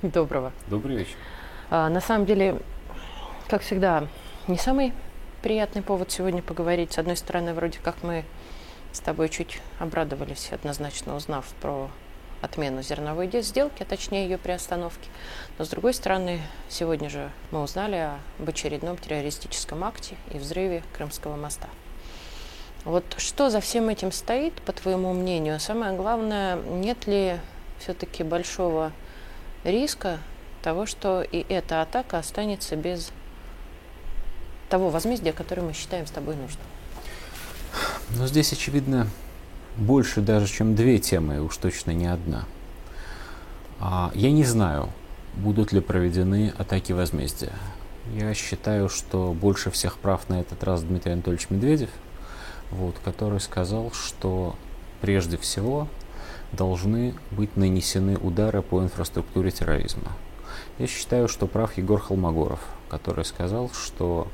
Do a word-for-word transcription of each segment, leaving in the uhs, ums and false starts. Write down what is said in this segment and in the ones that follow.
Доброго. Добрый вечер. А, на самом деле, как всегда, не самый приятный повод сегодня поговорить. С одной стороны, вроде как мы с тобой чуть обрадовались, однозначно узнав про отмену зерновой сделки, а точнее ее приостановки. Но с другой стороны, сегодня же мы узнали об очередном террористическом акте и взрыве Крымского моста. Вот что за всем этим стоит, по твоему мнению? Самое главное, нет ли все-таки большого риска того, что и эта атака останется без того возмездия, которое мы считаем с тобой нужным? Но здесь, очевидно, больше даже, чем две темы, уж точно не одна. А, я не знаю, будут ли проведены атаки возмездия. Я считаю, что больше всех прав на этот раз Дмитрий Анатольевич Медведев, вот, который сказал, что прежде всего должны быть нанесены удары по инфраструктуре терроризма. Я считаю, что прав Егор Холмогоров, который сказал, что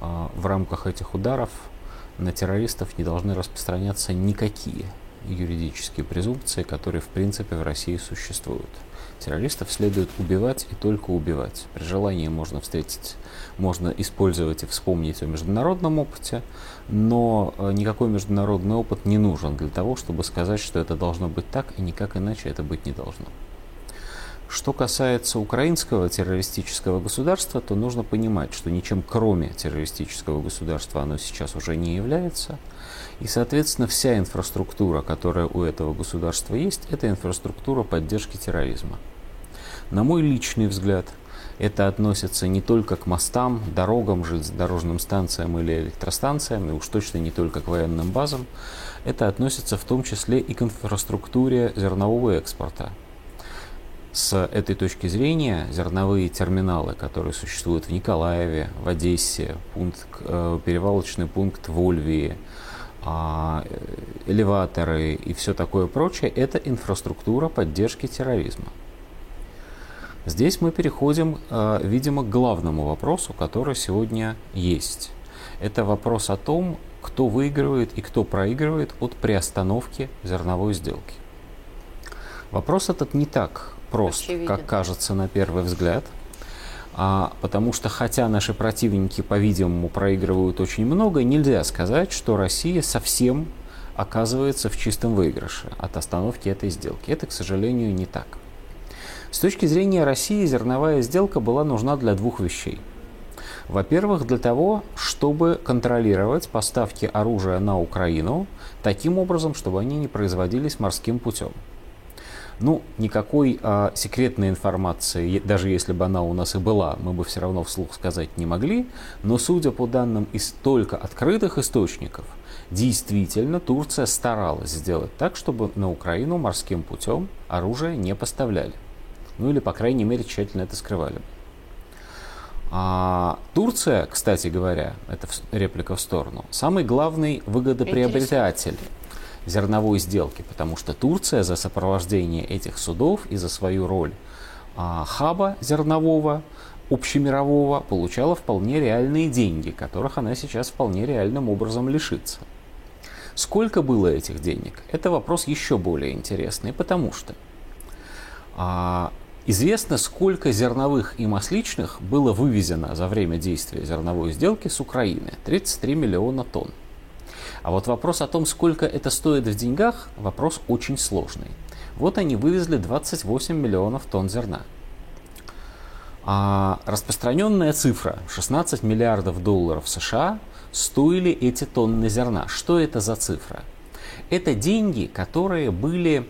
а, в рамках этих ударов на террористов не должны распространяться никакие юридические презумпции, которые в принципе в России существуют. Террористов следует убивать и только убивать. При желании можно встретить, можно использовать и вспомнить о международном опыте, но никакой международный опыт не нужен для того, чтобы сказать, что это должно быть так и никак иначе это быть не должно. Что касается украинского террористического государства, то нужно понимать, что ничем кроме террористического государства оно сейчас уже не является. И, соответственно, вся инфраструктура, которая у этого государства есть, это инфраструктура поддержки терроризма. На мой личный взгляд, это относится не только к мостам, дорогам, железнодорожным станциям или электростанциям, и уж точно не только к военным базам. Это относится в том числе и к инфраструктуре зернового экспорта. С этой точки зрения зерновые терминалы, которые существуют в Николаеве, в Одессе, пункт, э, перевалочный пункт в Ольвии, э, элеваторы и все такое прочее, это инфраструктура поддержки терроризма. Здесь мы переходим, э, видимо, к главному вопросу, который сегодня есть. Это вопрос о том, кто выигрывает и кто проигрывает от приостановки зерновой сделки. Вопрос этот не так прост, очевиден, как кажется на первый взгляд, а, потому что хотя наши противники, по-видимому, проигрывают очень много, нельзя сказать, что Россия совсем оказывается в чистом выигрыше от остановки этой сделки. Это, к сожалению, не так. С точки зрения России зерновая сделка была нужна для двух вещей. Во-первых, для того, чтобы контролировать поставки оружия на Украину таким образом, чтобы они не производились морским путем. Ну, никакой а, секретной информации, даже если бы она у нас и была, мы бы все равно вслух сказать не могли. Но, судя по данным из только открытых источников, действительно Турция старалась сделать так, чтобы на Украину морским путем оружие не поставляли. Ну или, по крайней мере, тщательно это скрывали. А Турция, кстати говоря, это реплика в сторону, самый главный выгодоприобретатель зерновой сделки, потому что Турция за сопровождение этих судов и за свою роль а, хаба зернового, общемирового, получала вполне реальные деньги, которых она сейчас вполне реальным образом лишится. Сколько было этих денег? Это вопрос еще более интересный, потому что а, известно, сколько зерновых и масличных было вывезено за время действия зерновой сделки с Украины – тридцать три миллиона тонн. А вот вопрос о том, сколько это стоит в деньгах, вопрос очень сложный. Вот они вывезли двадцать восемь миллионов тонн зерна. А распространенная цифра шестнадцать миллиардов долларов США стоили эти тонны зерна. Что это за цифра? Это деньги, которые были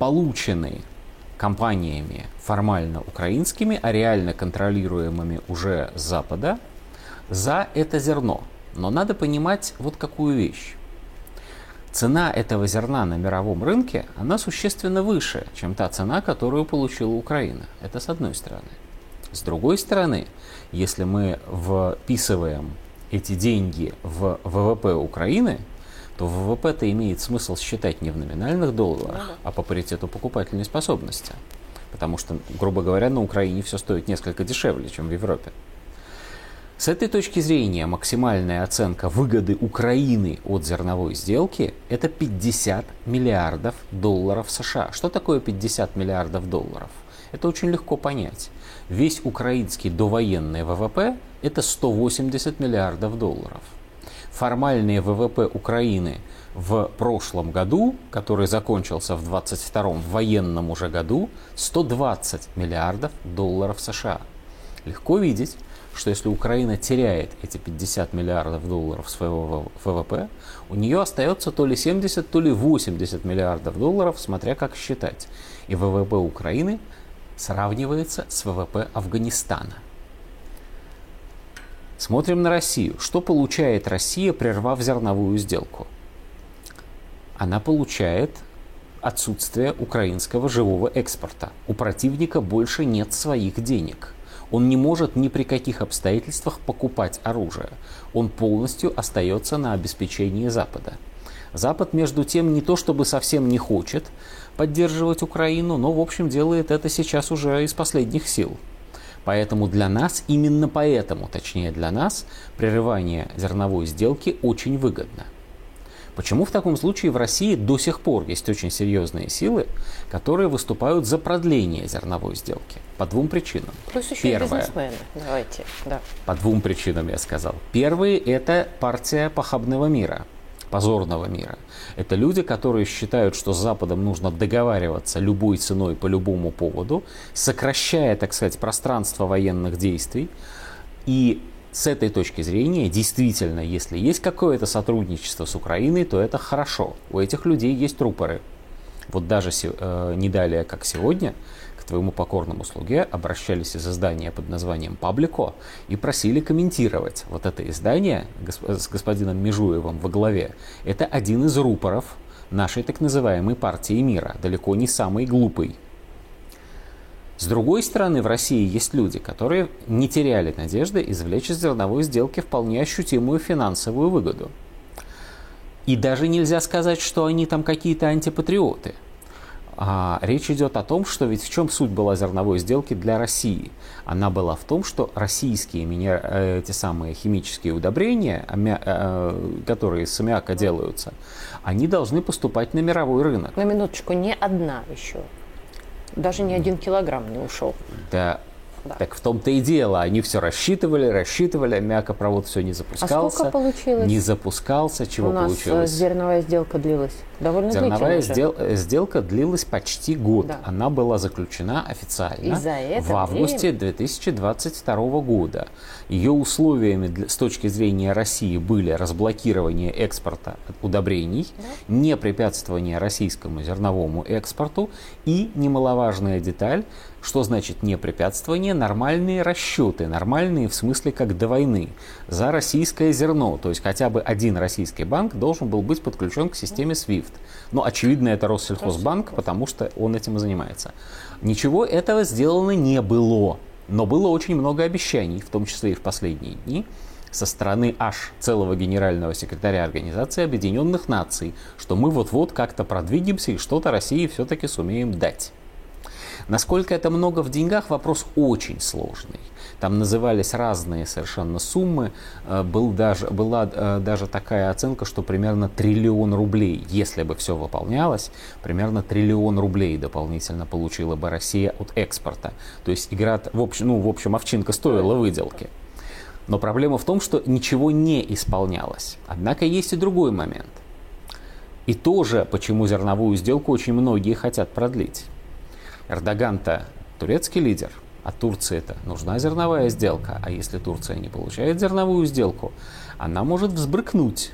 получены компаниями формально украинскими, а реально контролируемыми уже с Запада, за это зерно. Но надо понимать вот какую вещь. Цена этого зерна на мировом рынке, она существенно выше, чем та цена, которую получила Украина. Это с одной стороны. С другой стороны, если мы вписываем эти деньги в ВВП Украины, то ВВП-то имеет смысл считать не в номинальных долларах, а по паритету покупательной способности. Потому что, грубо говоря, на Украине все стоит несколько дешевле, чем в Европе. С этой точки зрения максимальная оценка выгоды Украины от зерновой сделки – это пятьдесят миллиардов долларов США. Что такое пятьдесят миллиардов долларов? Это очень легко понять. Весь украинский довоенный вэ вэ пэ – это сто восемьдесят миллиардов долларов. Формальные вэ вэ пэ Украины в прошлом году, который закончился в двадцать втором военном уже году, сто двадцать миллиардов долларов США. Легко видеть, что если Украина теряет эти пятьдесят миллиардов долларов своего вэ вэ пэ, у нее остается то ли семьдесят, то ли восемьдесят миллиардов долларов, смотря как считать. И вэ вэ пэ Украины сравнивается с вэ вэ пэ Афганистана. Смотрим на Россию. Что получает Россия, прервав зерновую сделку? Она получает отсутствие украинского живого экспорта. У противника больше нет своих денег. Он не может ни при каких обстоятельствах покупать оружие. Он полностью остается на обеспечении Запада. Запад, между тем, не то чтобы совсем не хочет поддерживать Украину, но, в общем, делает это сейчас уже из последних сил. Поэтому для нас, именно поэтому, точнее для нас, прерывание зерновой сделки очень выгодно. Почему в таком случае в России до сих пор есть очень серьезные силы, которые выступают за продление зерновой сделки? По двум причинам. Плюс еще Первое. и бизнесмены. Давайте. Да. По двум причинам я сказал. Первые – это партия похабного мира, позорного мира. Это люди, которые считают, что с Западом нужно договариваться любой ценой по любому поводу, сокращая, так сказать, пространство военных действий. И с этой точки зрения, действительно, если есть какое-то сотрудничество с Украиной, то это хорошо. У этих людей есть рупоры. Вот даже э, не далее, как сегодня, к твоему покорному слуге обращались из издания под названием «Паблико» и просили комментировать. Вот это издание госп- с господином Межуевым во главе – это один из рупоров нашей так называемой партии мира, далеко не самый глупый. С другой стороны, в России есть люди, которые не теряли надежды извлечь из зерновой сделки вполне ощутимую финансовую выгоду. И даже нельзя сказать, что они там какие-то антипатриоты. А, речь идет о том, что ведь в чем суть была зерновой сделки для России? Она была в том, что российские минер... эти самые химические удобрения, аммиа... которые из аммиака делаются, они должны поступать на мировой рынок. На минуточку, не одна еще. Даже ни один килограмм не ушел. Да. да. Так в том-то и дело. Они все рассчитывали, рассчитывали. Аммиакопровод все не запускался. А сколько получилось? Не запускался. Чего У нас получилось? Зерновая сделка длилась довольно длительно. Зерновая сдел... сделка длилась почти год. Да. Она была заключена официально в августе время... две тысячи двадцать второго года. Ее условиями для... с точки зрения России были разблокирование экспорта удобрений, да. не препятствование российскому зерновому экспорту и, немаловажная деталь, что значит не препятствование, нормальные расчеты, нормальные в смысле как до войны, за российское зерно. То есть хотя бы один российский банк должен был быть подключен к системе свифт. Но очевидно это Россельхозбанк, потому что он этим и занимается. Ничего этого сделано не было, но было очень много обещаний, в том числе и в последние дни, со стороны аж целого генерального секретаря Организации Объединенных Наций, что мы вот-вот как-то продвинемся и что-то России все-таки сумеем дать. Насколько это много в деньгах, вопрос очень сложный. Там назывались разные совершенно суммы. Был даже, была даже такая оценка, что примерно триллион рублей, если бы все выполнялось, примерно триллион рублей дополнительно получила бы Россия от экспорта. То есть игра, в общем, ну, в общем, овчинка стоила выделки. Но проблема в том, что ничего не исполнялось. Однако есть и другой момент. И тоже, почему зерновую сделку очень многие хотят продлить. Эрдоган-то турецкий лидер, а Турции-то нужна зерновая сделка. А если Турция не получает зерновую сделку, она может взбрыкнуть.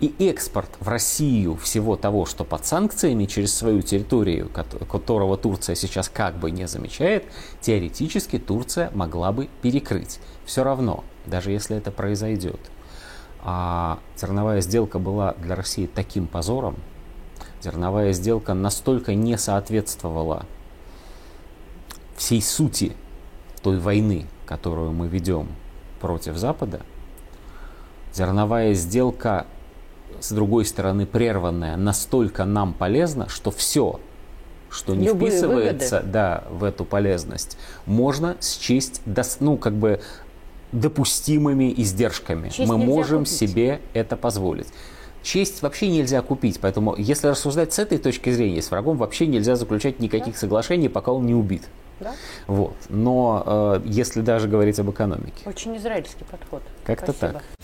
И экспорт в Россию всего того, что под санкциями через свою территорию, которого Турция сейчас как бы не замечает, теоретически Турция могла бы перекрыть. Все равно, даже если это произойдет. А зерновая сделка была для России таким позором, зерновая сделка настолько не соответствовала всей сути той войны, которую мы ведем против Запада. Зерновая сделка, с другой стороны, прерванная, настолько нам полезна, что все, что не Любые вписывается да, в эту полезность, можно счесть ну, как бы допустимыми издержками. Честь мы можем купить. себе это позволить. честь вообще нельзя купить. Поэтому, если рассуждать с этой точки зрения, с врагом вообще нельзя заключать никаких да. соглашений, пока он не убит. Да? Вот. Но э, если даже говорить об экономике. Очень израильский подход. Как-то так.